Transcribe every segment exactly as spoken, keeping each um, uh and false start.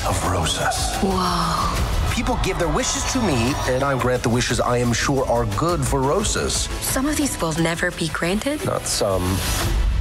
Princess of Rosas. Wow. People give their wishes to me, and I grant the wishes I am sure are good for Rosas. Some of these will never be granted. Not some.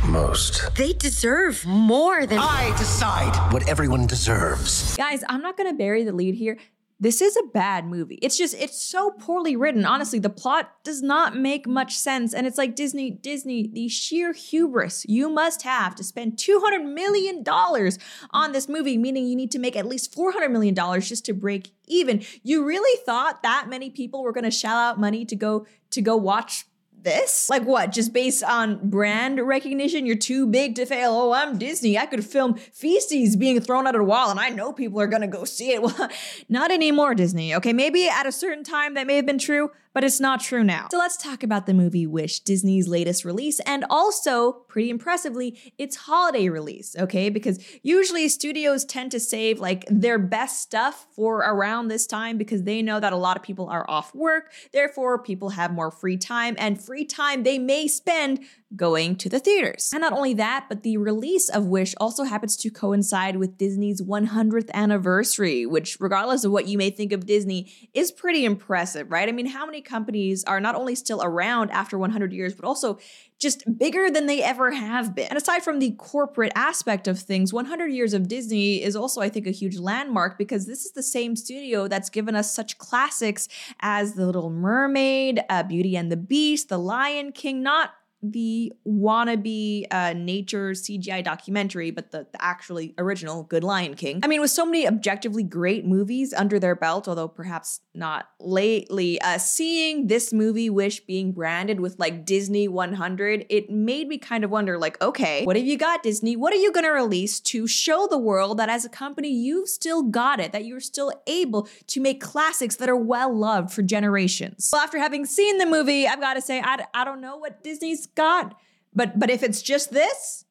Most. They deserve more than I decide what everyone deserves. Guys, I'm not gonna bury the lead here. This is a bad movie. It's just, it's so poorly written. Honestly, the plot does not make much sense. And it's like, Disney, Disney, the sheer hubris you must have to spend two hundred million dollars on this movie, meaning you need to make at least four hundred million dollars just to break even. You really thought that many people were gonna shell out money to go, to go watch this? Like what? Just based on brand recognition? You're too big to fail. Oh, I'm Disney. I could film feces being thrown at a wall and I know people are gonna go see it. Well, not anymore, Disney. Okay, maybe at a certain time that may have been true, but it's not true now. So let's talk about the movie Wish, Disney's latest release, and also, pretty impressively, its holiday release, okay? Because usually studios tend to save like their best stuff for around this time because they know that a lot of people are off work, therefore people have more free time, and free time they may spend going to the theaters. And not only that, but the release of Wish also happens to coincide with Disney's one hundredth anniversary, which regardless of what you may think of Disney, is pretty impressive, right? I mean, how many companies are not only still around after one hundred years, but also just bigger than they ever have been. And aside from the corporate aspect of things, one hundred years of Disney is also, I think, a huge landmark because this is the same studio that's given us such classics as The Little Mermaid, uh, Beauty and the Beast, The Lion King, not the wannabe uh, nature C G I documentary, but the, the actually original Good Lion King. I mean, with so many objectively great movies under their belt, although perhaps not lately, uh, seeing this movie Wish being branded with like Disney one hundred, it made me kind of wonder like, okay, what have you got, Disney? What are you gonna release to show the world that as a company, you've still got it, that you're still able to make classics that are well loved for generations? Well, after having seen the movie, I've gotta say, I, I don't know what Disney's God, but but if it's just this,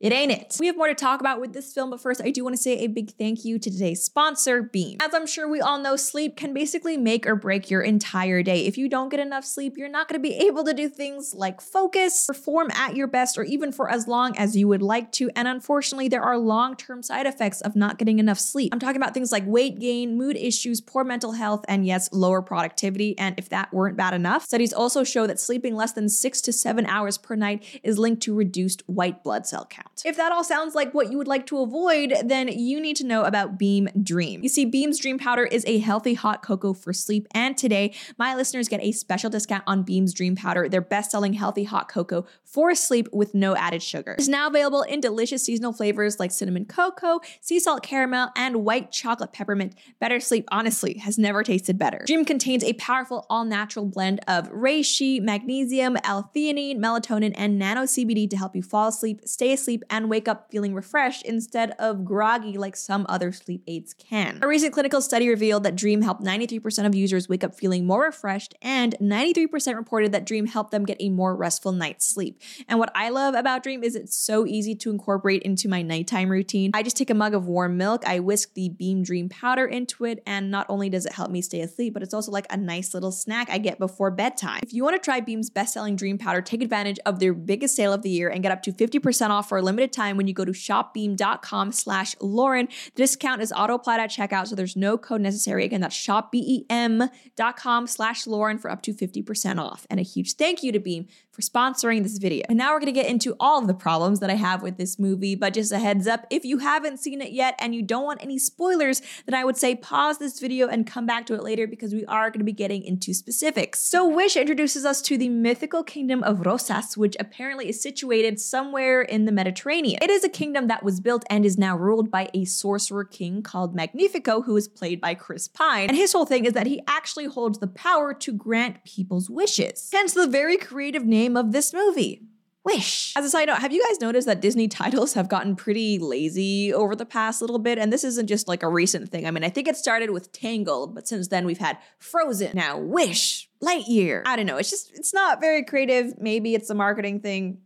it ain't it. We have more to talk about with this film, but first I do want to say a big thank you to today's sponsor, Beam. As I'm sure we all know, sleep can basically make or break your entire day. If you don't get enough sleep, you're not going to be able to do things like focus, perform at your best, or even for as long as you would like to. And unfortunately, there are long-term side effects of not getting enough sleep. I'm talking about things like weight gain, mood issues, poor mental health, and yes, lower productivity. And if that weren't bad enough, studies also show that sleeping less than six to seven hours per night is linked to reduced white blood cell count. If that all sounds like what you would like to avoid, then you need to know about Beam Dream. You see, Beam's Dream Powder is a healthy hot cocoa for sleep, and today, my listeners get a special discount on Beam's Dream Powder, their best-selling healthy hot cocoa for sleep with no added sugar. It's now available in delicious seasonal flavors like cinnamon cocoa, sea salt caramel, and white chocolate peppermint. Better sleep, honestly, has never tasted better. Dream contains a powerful all-natural blend of reishi, magnesium, L-theanine, melatonin, and nano-C B D to help you fall asleep, stay asleep, and wake up feeling refreshed instead of groggy like some other sleep aids can. A recent clinical study revealed that Dream helped ninety-three percent of users wake up feeling more refreshed, and ninety-three percent reported that Dream helped them get a more restful night's sleep. And what I love about Dream is it's so easy to incorporate into my nighttime routine. I just take a mug of warm milk, I whisk the Beam Dream Powder into it, and not only does it help me stay asleep, but it's also like a nice little snack I get before bedtime. If you want to try Beam's best-selling Dream Powder, take advantage of their biggest sale of the year and get up to fifty percent off for a limited time when you go to shopbeam.com slash Lauren. The discount is auto-applied at checkout, so there's no code necessary. Again, that's shopbeam.com slash Lauren for up to fifty percent off. And a huge thank you to Beam for sponsoring this video. And now we're gonna get into all of the problems that I have with this movie, but just a heads up, if you haven't seen it yet and you don't want any spoilers, then I would say pause this video and come back to it later because we are gonna be getting into specifics. So Wish introduces us to the mythical kingdom of Rosas, which apparently is situated somewhere in the Mediterranean. Mediterranean. It is a kingdom that was built and is now ruled by a sorcerer king called Magnifico, who is played by Chris Pine. And his whole thing is that he actually holds the power to grant people's wishes. Hence the very creative name of this movie, Wish. As a side note, have you guys noticed that Disney titles have gotten pretty lazy over the past little bit? And this isn't just like a recent thing. I mean, I think it started with Tangled, but since then we've had Frozen, now Wish, Lightyear. I don't know, it's just, it's not very creative. Maybe it's a marketing thing.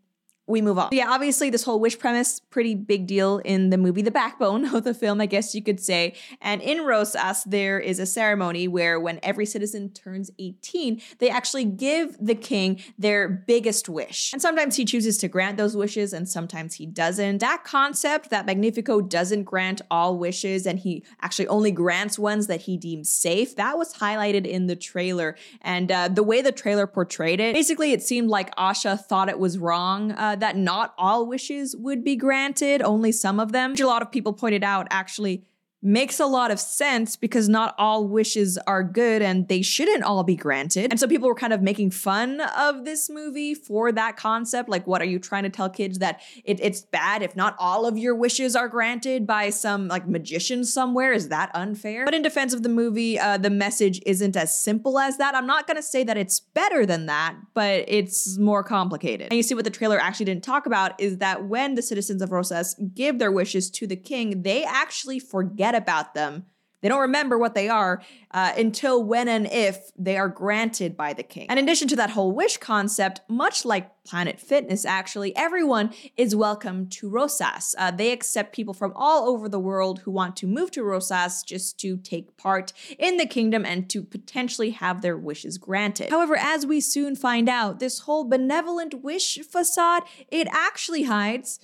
we move on. But yeah, obviously this whole wish premise, pretty big deal in the movie, the backbone of the film, I guess you could say. And in Rosas, there is a ceremony where when every citizen turns eighteen, they actually give the king their biggest wish. And sometimes he chooses to grant those wishes and sometimes he doesn't. That concept that Magnifico doesn't grant all wishes and he actually only grants ones that he deems safe, that was highlighted in the trailer. And uh, the way the trailer portrayed it, basically it seemed like Asha thought it was wrong uh, that not all wishes would be granted, only some of them, which a lot of people pointed out actually makes a lot of sense because not all wishes are good and they shouldn't all be granted. And so people were kind of making fun of this movie for that concept. Like, what are you trying to tell kids that it, it's bad if not all of your wishes are granted by some like magician somewhere? Is that unfair? But in defense of the movie, uh, the message isn't as simple as that. I'm not gonna say that it's better than that, but it's more complicated. And you see what the trailer actually didn't talk about is that when the citizens of Rosas give their wishes to the king, they actually forget about them. They don't remember what they are uh, until when and if they are granted by the king. And in addition to that whole wish concept, much like Planet Fitness, actually, everyone is welcome to Rosas. Uh, they accept people from all over the world who want to move to Rosas just to take part in the kingdom and to potentially have their wishes granted. However, as we soon find out, this whole benevolent wish facade, it actually hides,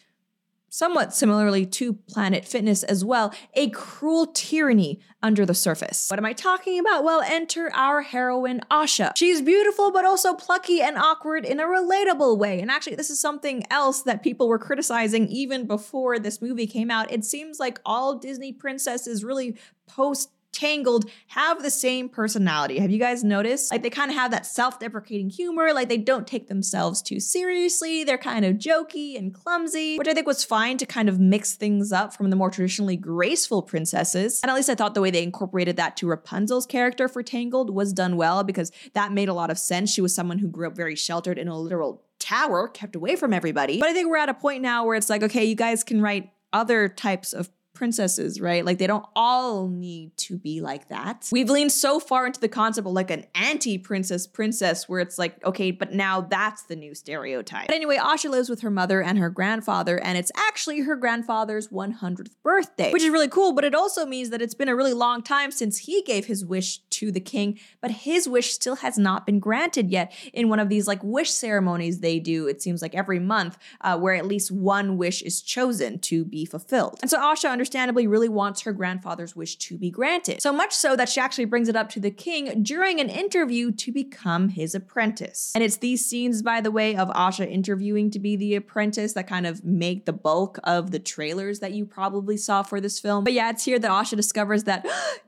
somewhat similarly to Planet Fitness as well, a cruel tyranny under the surface. What am I talking about? Well, enter our heroine, Asha. She's beautiful, but also plucky and awkward in a relatable way. And actually, this is something else that people were criticizing even before this movie came out. It seems like all Disney princesses really post Tangled have the same personality. Have you guys noticed? Like, they kind of have that self-deprecating humor, like they don't take themselves too seriously. They're kind of jokey and clumsy, which I think was fine to kind of mix things up from the more traditionally graceful princesses. And at least I thought the way they incorporated that to Rapunzel's character for Tangled was done well because that made a lot of sense. She was someone who grew up very sheltered in a literal tower, kept away from everybody. But I think we're at a point now where it's like, okay, you guys can write other types of princesses, right? Like, they don't all need to be like that. We've leaned so far into the concept of like an anti-princess princess where it's like, okay, but now that's the new stereotype. But anyway, Asha lives with her mother and her grandfather, and it's actually her grandfather's one hundredth birthday, which is really cool, but it also means that it's been a really long time since he gave his wish to the king, but his wish still has not been granted yet in one of these like wish ceremonies they do, it seems like every month, uh, where at least one wish is chosen to be fulfilled. And so Asha understands understandably really wants her grandfather's wish to be granted. So much so that she actually brings it up to the king during an interview to become his apprentice. And it's these scenes, by the way, of Asha interviewing to be the apprentice that kind of make the bulk of the trailers that you probably saw for this film. But yeah, it's here that Asha discovers that,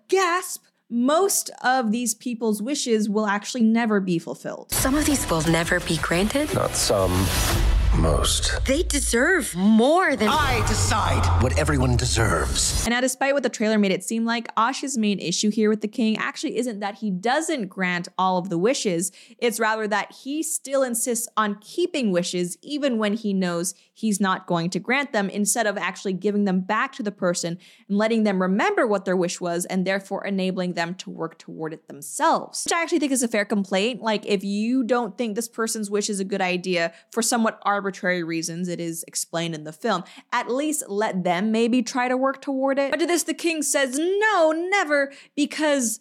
gasp, most of these people's wishes will actually never be fulfilled. Some of these will never be granted. Not some. Most. They deserve more than I decide what everyone deserves. And now, despite what the trailer made it seem like, Asha's main issue here with the king actually isn't that he doesn't grant all of the wishes. It's rather that he still insists on keeping wishes even when he knows he's not going to grant them, instead of actually giving them back to the person and letting them remember what their wish was and therefore enabling them to work toward it themselves. Which I actually think is a fair complaint. Like, if you don't think this person's wish is a good idea for somewhat arbitrary arbitrary reasons, it is explained in the film, at least let them maybe try to work toward it. But to this, the king says, no, never, because,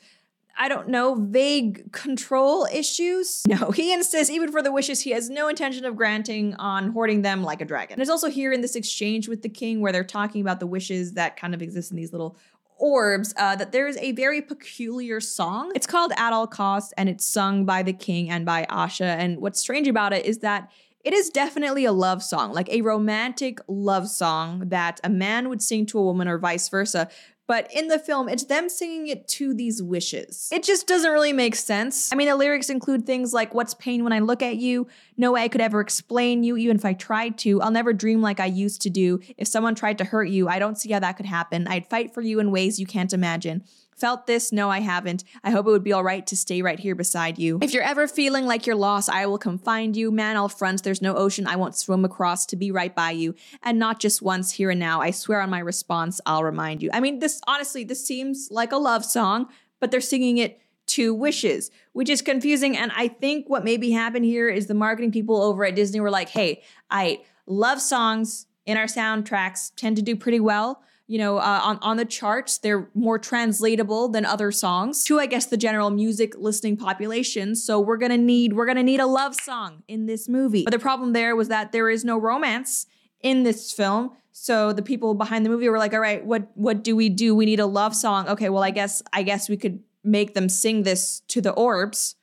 I don't know, vague control issues? No, he insists even for the wishes he has no intention of granting on hoarding them like a dragon. And it's also here in this exchange with the king where they're talking about the wishes that kind of exist in these little orbs, uh, that there is a very peculiar song. It's called At All Costs, and it's sung by the king and by Asha. And what's strange about it is that it is definitely a love song, like a romantic love song that a man would sing to a woman or vice versa. But in the film, it's them singing it to these wishes. It just doesn't really make sense. I mean, the lyrics include things like, what's pain when I look at you? No way I could ever explain you, even if I tried to. I'll never dream like I used to do. If someone tried to hurt you, I don't see how that could happen. I'd fight for you in ways you can't imagine. Felt this? No, I haven't. I hope it would be all right to stay right here beside you. If you're ever feeling like you're lost, I will come find you. Man, I'll front. There's no ocean I won't swim across to be right by you. And not just once, here and now. I swear on my response, I'll remind you. I mean, this honestly, this seems like a love song, but they're singing it to wishes, which is confusing. And I think what maybe happened here is the marketing people over at Disney were like, hey, I... love songs in our soundtracks tend to do pretty well. You know, uh, on, on the charts, they're more translatable than other songs to, I guess, the general music listening population. So we're gonna need, we're gonna need a love song in this movie. But the problem there was that there is no romance in this film. So the people behind the movie were like, all right, what, what do we do? We need a love song. Okay, well, I guess, I guess we could make them sing this to the orbs.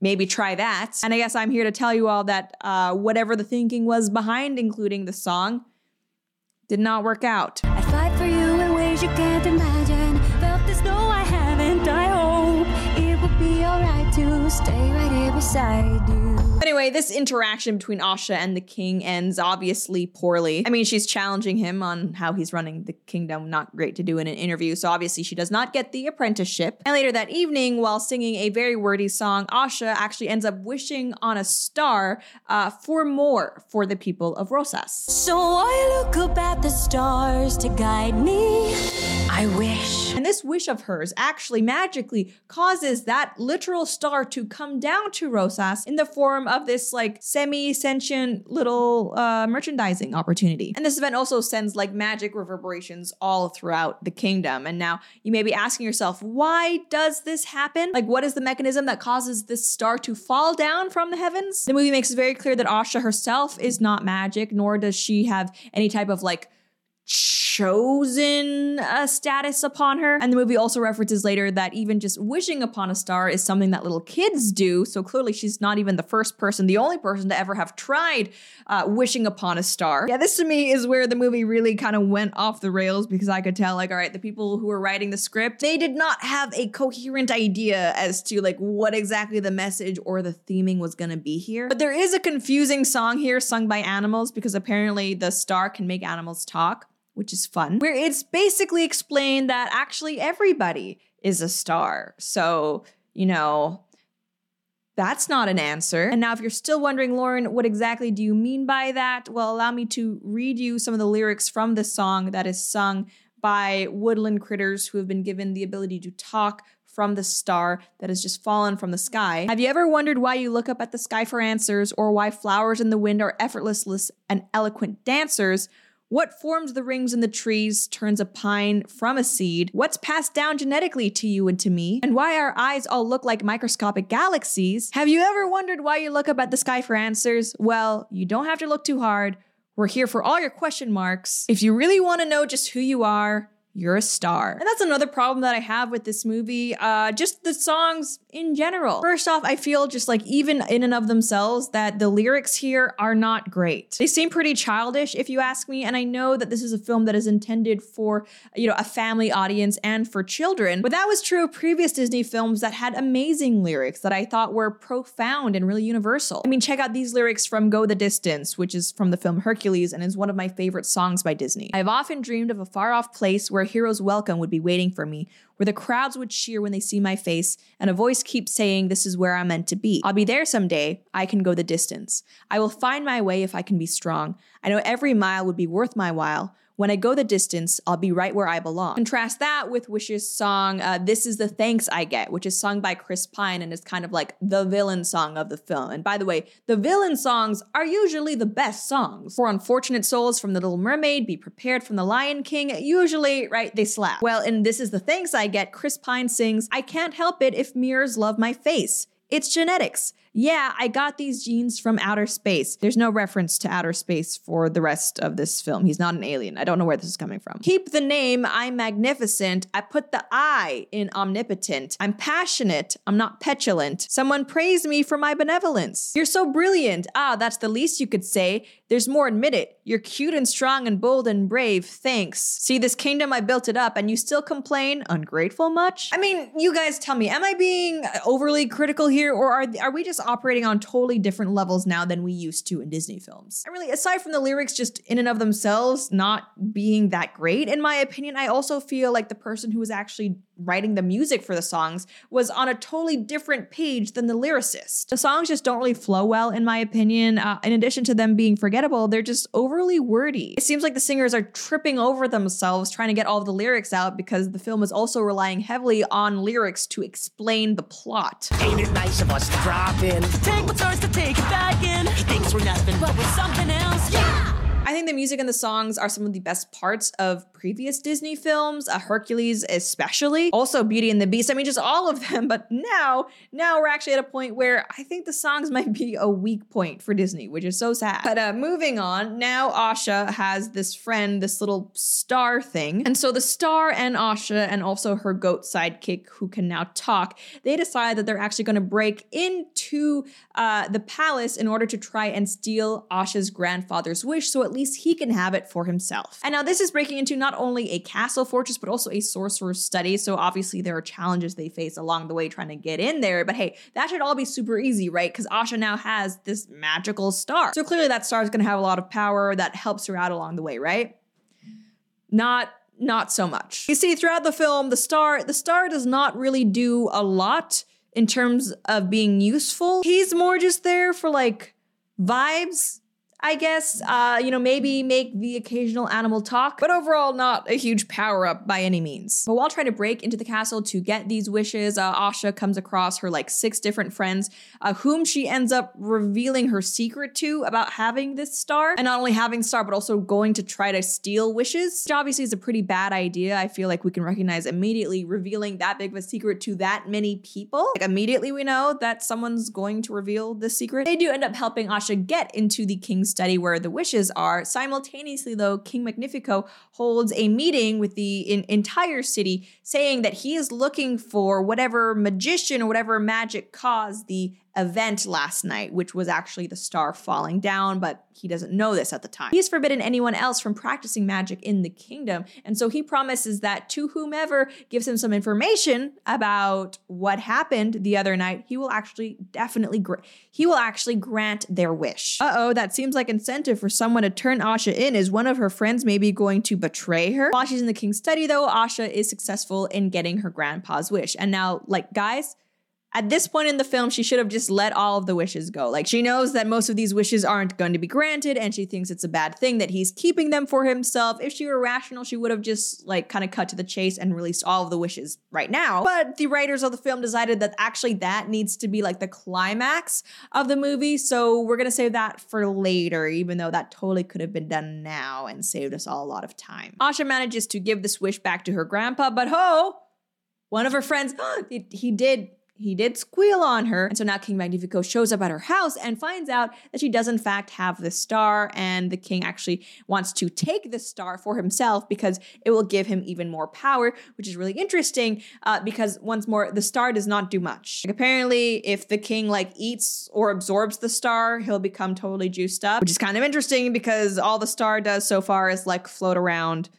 Maybe try that. And I guess I'm here to tell you all that uh, whatever the thinking was behind including the song did not work out. I fight for you in ways you can't imagine. Felt this, no, I haven't. I hope it will be all right to stay right here beside you. Anyway, this interaction between Asha and the king ends obviously poorly. I mean, she's challenging him on how he's running the kingdom. Not great to do in an interview. So obviously she does not get the apprenticeship. And later that evening, while singing a very wordy song, Asha actually ends up wishing on a star uh, for more for the people of Rosas. So I look up at the stars to guide me. I wish. And this wish of hers actually magically causes that literal star to come down to Rosas in the form of this like semi-sentient little uh, merchandising opportunity. And this event also sends like magic reverberations all throughout the kingdom. And now you may be asking yourself, why does this happen? Like, what is the mechanism that causes this star to fall down from the heavens? The movie makes it very clear that Asha herself is not magic, nor does she have any type of like chosen uh, status upon her. And the movie also references later that even just wishing upon a star is something that little kids do. So clearly she's not even the first person, the only person to ever have tried uh, wishing upon a star. Yeah, this to me is where the movie really kind of went off the rails, because I could tell like, all right, the people who were writing the script, they did not have a coherent idea as to like what exactly the message or the theming was gonna be here. But there is a confusing song here sung by animals, because apparently the star can make animals talk, which is fun, where it's basically explained that actually everybody is a star. So, you know, that's not an answer. And now if you're still wondering, Lauren, what exactly do you mean by that? Well, allow me to read you some of the lyrics from the song that is sung by woodland critters who have been given the ability to talk from the star that has just fallen from the sky. Have you ever wondered why you look up at the sky for answers, or why flowers in the wind are effortless and eloquent dancers? What forms the rings in the trees, turns a pine from a seed? What's passed down genetically to you and to me? And why our eyes all look like microscopic galaxies? Have you ever wondered why you look up at the sky for answers? Well, you don't have to look too hard. We're here for all your question marks. If you really want to know just who you are, you're a star. And that's another problem that I have with this movie, uh, just the songs in general. First off, I feel just like even in and of themselves that the lyrics here are not great. They seem pretty childish if you ask me, and I know that this is a film that is intended for, you know, a family audience and for children, but that was true of previous Disney films that had amazing lyrics that I thought were profound and really universal. I mean, check out these lyrics from Go the Distance, which is from the film Hercules and is one of my favorite songs by Disney. I've often dreamed of a far-off place where heroes' welcome would be waiting for me, where the crowds would cheer when they see my face, and a voice keeps saying, this is where I'm meant to be. I'll be there someday. I can go the distance. I will find my way if I can be strong. I know every mile would be worth my while. When I go the distance, I'll be right where I belong. Contrast that with Wish's song, uh, This Is the Thanks I Get, which is sung by Chris Pine and is kind of like the villain song of the film. And by the way, the villain songs are usually the best songs. Poor Unfortunate Souls from The Little Mermaid, Be Prepared from The Lion King, usually, right, they slap. Well, in This Is the Thanks I Get, Chris Pine sings, I can't help it if mirrors love my face. It's genetics. Yeah, I got these genes from outer space. There's no reference to outer space for the rest of this film. He's not an alien. I don't know where this is coming from. Keep the name, I'm magnificent. I put the I in omnipotent. I'm passionate, I'm not petulant. Someone praised me for my benevolence. You're so brilliant. Ah, that's the least you could say. There's more, admit it. You're cute and strong and bold and brave. Thanks. See, this kingdom, I built it up and you still complain? Ungrateful much? I mean, you guys tell me, am I being overly critical here, or are, are we just operating on totally different levels now than we used to in Disney films? And really, aside from the lyrics just in and of themselves not being that great, in my opinion, I also feel like the person who was actually writing the music for the songs was on a totally different page than the lyricist. The songs just don't really flow well, in my opinion. Uh, in addition to them being forgettable, they're just overly wordy. It seems like the singers are tripping over themselves trying to get all of the lyrics out, because the film is also relying heavily on lyrics to explain the plot. Ain't it nice of us to drop in? Take what's ours to take it back in. He thinks we're nothing, but we're something else. Yeah! think the music and the songs are some of the best parts of previous Disney films, uh, Hercules especially, also Beauty and the Beast. I mean, just all of them. But now, now we're actually at a point where I think the songs might be a weak point for Disney, which is so sad. But uh, moving on, now Asha has this friend, this little star thing. And so the star and Asha and also her goat sidekick who can now talk, they decide that they're actually going to break into uh, the palace in order to try and steal Asha's grandfather's wish, so at least he can have it for himself. And now this is breaking into not only a castle fortress, but also a sorcerer's study. So obviously there are challenges they face along the way trying to get in there. But hey, that should all be super easy, right? Because Asha now has this magical star. So clearly that star is going to have a lot of power that helps her out along the way, right? Not... Not so much. You see, throughout the film, the star, the star does not really do a lot in terms of being useful. He's more just there for like vibes, I guess. Uh, you know, maybe make the occasional animal talk, but overall not a huge power up by any means. But while trying to break into the castle to get these wishes, uh, Asha comes across her like six different friends, uh, whom she ends up revealing her secret to about having this star. And not only having the star, but also going to try to steal wishes, which obviously is a pretty bad idea. I feel like we can recognize immediately revealing that big of a secret to that many people. Like immediately we know that someone's going to reveal this secret. They do end up helping Asha get into the king's study where the wishes are. Simultaneously, though, King Magnifico holds a meeting with the in- entire city saying that he is looking for whatever magician or whatever magic caused the event last night, which was actually the star falling down, but he doesn't know this at the time. He's forbidden anyone else from practicing magic in the kingdom, and so he promises that to whomever gives him some information about what happened the other night, he will actually definitely gra- he will actually grant their wish. Uh-oh, that seems like incentive for someone to turn Asha in. Is one of her friends maybe going to betray her? While she's in the king's study, though, Asha is successful in getting her grandpa's wish. And now, like, guys, at this point in the film, she should have just let all of the wishes go. Like, she knows that most of these wishes aren't going to be granted, and she thinks it's a bad thing that he's keeping them for himself. If she were rational, she would have just, like, kind of cut to the chase and released all of the wishes right now. But the writers of the film decided that actually that needs to be, like, the climax of the movie, so we're going to save that for later, even though that totally could have been done now and saved us all a lot of time. Asha manages to give this wish back to her grandpa, but ho, one of her friends, he, he did... He did squeal on her. And so now King Magnifico shows up at her house and finds out that she does in fact have the star, and the king actually wants to take the star for himself because it will give him even more power, which is really interesting uh, because once more, the star does not do much. Like, apparently, if the king like eats or absorbs the star, he'll become totally juiced up, which is kind of interesting because all the star does so far is like float around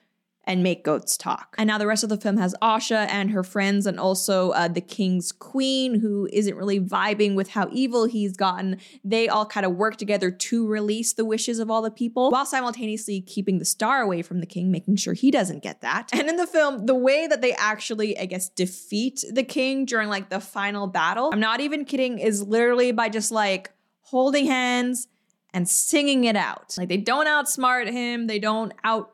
and make goats talk. And now the rest of the film has Asha and her friends and also uh, the king's queen, who isn't really vibing with how evil he's gotten. They all kind of work together to release the wishes of all the people while simultaneously keeping the star away from the king, making sure he doesn't get that. And in the film, the way that they actually, I guess, defeat the king during like the final battle, I'm not even kidding, is literally by just like holding hands and singing it out. Like, they don't outsmart him, they don't out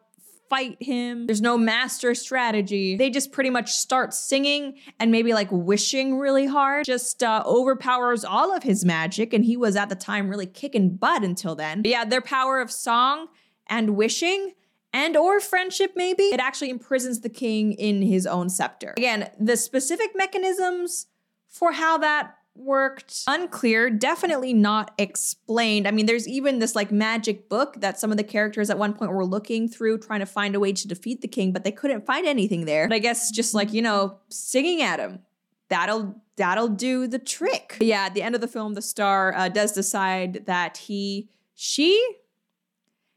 fight him. There's no master strategy. They just pretty much start singing and maybe like wishing really hard. Just uh, overpowers all of his magic, and he was at the time really kicking butt until then. But yeah, their power of song and wishing and or friendship maybe, it actually imprisons the king in his own scepter. Again, the specific mechanisms for how that worked, unclear, definitely not explained. I mean, there's even this like magic book that some of the characters at one point were looking through trying to find a way to defeat the king, but they couldn't find anything there. But I guess just like, you know, singing at him, that'll that'll do the trick. But yeah, at the end of the film, the star uh, does decide that he, she,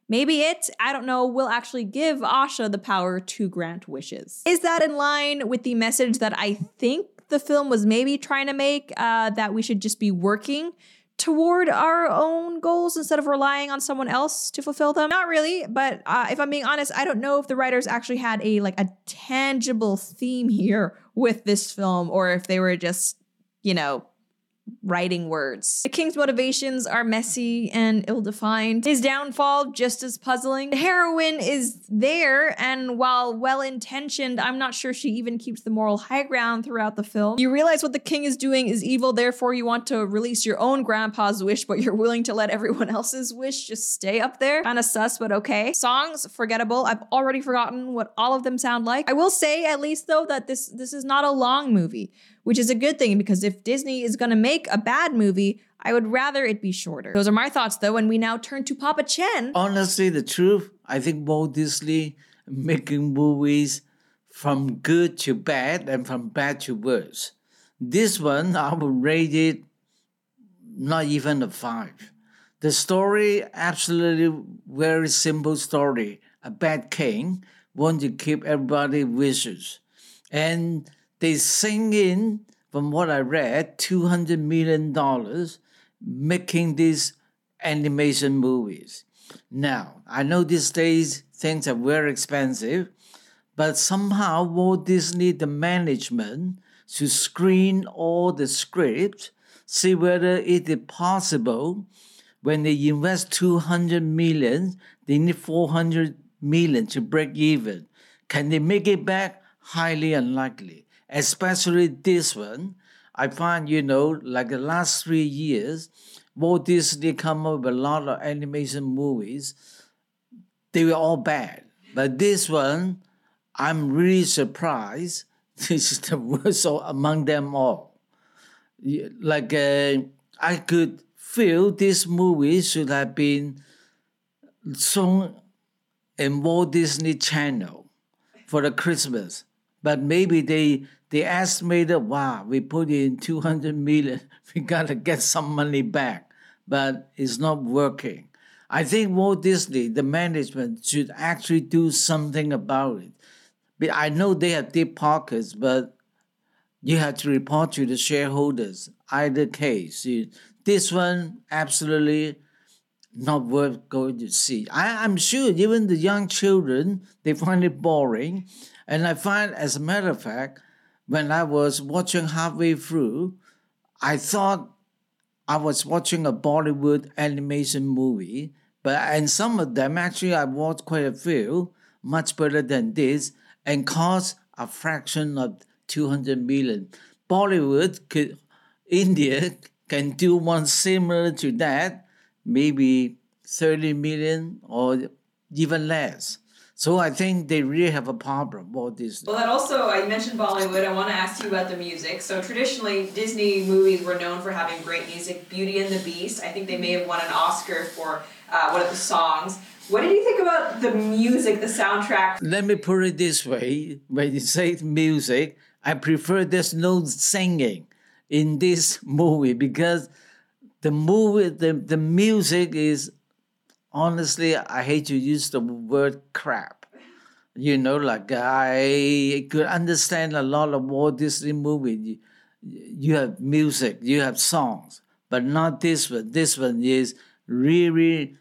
maybe it, I don't know, will actually give Asha the power to grant wishes. Is that in line with the message that I think the film was maybe trying to make, uh, that we should just be working toward our own goals instead of relying on someone else to fulfill them? Not really, but uh, if I'm being honest, I don't know if the writers actually had a like a tangible theme here with this film, or if they were just, you know, writing words. The king's motivations are messy and ill-defined. His downfall, just as puzzling. The heroine is there, and while well-intentioned, I'm not sure she even keeps the moral high ground throughout the film. You realize what the king is doing is evil, therefore you want to release your own grandpa's wish, but you're willing to let everyone else's wish just stay up there. Kinda sus, but okay. Songs, forgettable. I've already forgotten what all of them sound like. I will say, at least though, that this, this is not a long movie, which is a good thing, because if Disney is gonna make a bad movie, I would rather it be shorter. Those are my thoughts though, and we now turn to Papa Chen. Honestly, the truth, I think Walt Disney making movies from good to bad and from bad to worse. This one, I would rate it not even a five. The story, absolutely very simple story. A bad king wants to keep everybody wishes. And they sing in, from what I read, two hundred million dollars making these animation movies. Now, I know these days things are very expensive, but somehow Walt Disney, the management, should screen all the scripts, see whether it is possible. When they invest two hundred million dollars, they need four hundred million dollars to break even. Can they make it back? Highly unlikely. Especially this one. I find, you know, like the last three years, Walt Disney come up with a lot of animation movies. They were all bad. But this one, I'm really surprised. This is the worst among them all. Like, uh, I could feel this movie should have been shown in Walt Disney Channel for the Christmas. But maybe they they estimated, wow, we put in two hundred million dollars. We got to get some money back. But it's not working. I think Walt Disney, the management, should actually do something about it. But I know they have deep pockets, but you have to report to the shareholders. Either case, you, this one absolutely not worth going to see. I, I'm sure even the young children, they find it boring. And I find, as a matter of fact, when I was watching halfway through, I thought I was watching a Bollywood animation movie. But and some of them, actually, I watched quite a few, much better than this, and cost a fraction of two hundred million dollars. Bollywood, could, India can do one similar to that, maybe thirty million dollars or even less. So I think they really have a problem with this. Well, that also, I mentioned Bollywood. I want to ask you about the music. So traditionally, Disney movies were known for having great music. Beauty and the Beast, I think they may have won an Oscar for uh, one of the songs. What did you think about the music, the soundtrack? Let me put it this way. When you say music, I prefer there's no singing in this movie, because the movie, the, the music is, honestly, I hate to use the word crap. You know, like I could understand a lot of Walt Disney movies. You have music, you have songs, but not this one. This one is really,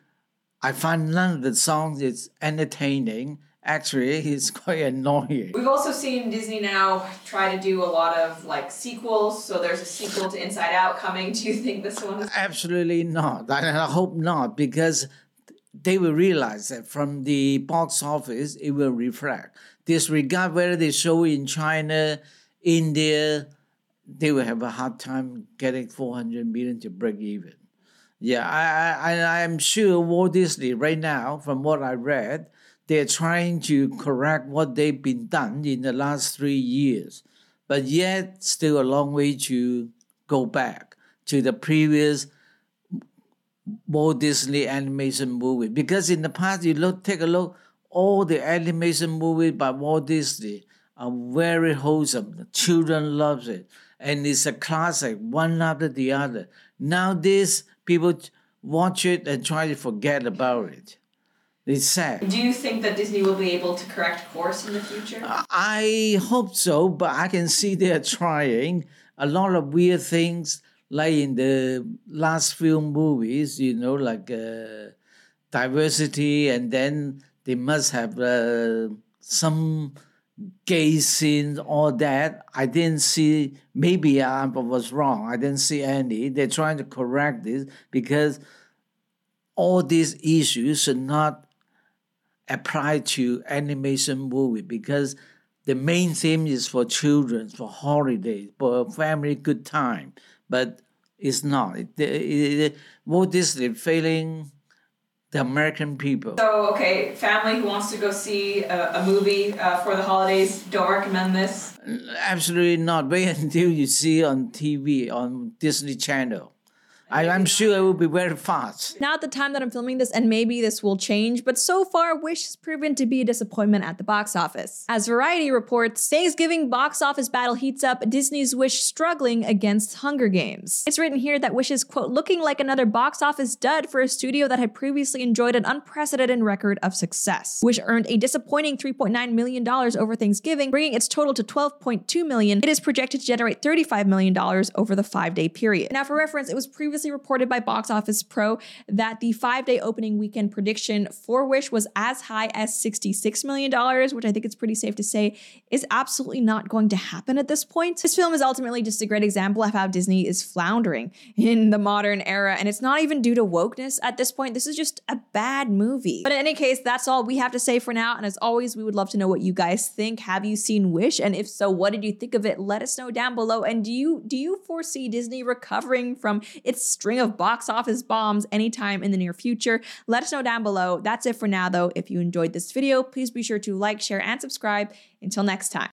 I find none of the songs is entertaining. Actually, it's quite annoying. We've also seen Disney now try to do a lot of like sequels. So there's a sequel to Inside Out coming. Do you think this one is? Absolutely not. And I hope not, because they will realize that from the box office, it will refract. Disregard whether they show in China, India, they will have a hard time getting four hundred million dollars to break even. Yeah, I, I, I'm sure Walt Disney right now, from what I read, they're trying to correct what they've been done in the last three years, but yet still a long way to go back to the previous Walt Disney animation movie. Because in the past, you look, take a look, all the animation movies by Walt Disney are very wholesome. The children love it, and it's a classic, one after the other. Nowadays, people watch it and try to forget about it. It's sad. Do you think that Disney will be able to correct course in the future? I hope so, but I can see they're trying. A lot of weird things, like in the last few movies, you know, like uh, diversity, and then they must have uh, some gay scenes, all that. I didn't see, maybe I was wrong. I didn't see any. They're trying to correct this because all these issues should not apply to animation movie because the main theme is for children, for holidays, for family good time. But it's not. It, it, it, Walt Disney failing the American people. So, okay, family who wants to go see a, a movie uh, for the holidays, don't recommend this? Absolutely not. Wait until you see on T V, on Disney Channel. I, I'm sure it will be very fast. Now at the time that I'm filming this, and maybe this will change, but so far, Wish has proven to be a disappointment at the box office. As Variety reports, Thanksgiving box office battle heats up, Disney's Wish struggling against Hunger Games. It's written here that Wish is, quote, looking like another box office dud for a studio that had previously enjoyed an unprecedented record of success. Wish earned a disappointing three point nine million dollars over Thanksgiving, bringing its total to twelve point two million dollars. It is projected to generate thirty-five million dollars over the five-day period. Now, for reference, it was previously reported by Box Office Pro that the five-day opening weekend prediction for Wish was as high as sixty-six million dollars, which I think it's pretty safe to say is absolutely not going to happen at this point. This film is ultimately just a great example of how Disney is floundering in the modern era, and it's not even due to wokeness at this point. This is just a bad movie. But in any case, that's all we have to say for now, and as always, we would love to know what you guys think. Have you seen Wish? And if so, what did you think of it? Let us know down below. And do you, do you foresee Disney recovering from its string of box office bombs anytime in the near future? Let us know down below. That's it for now, though. If you enjoyed this video, please be sure to like, share, and subscribe. Until next time.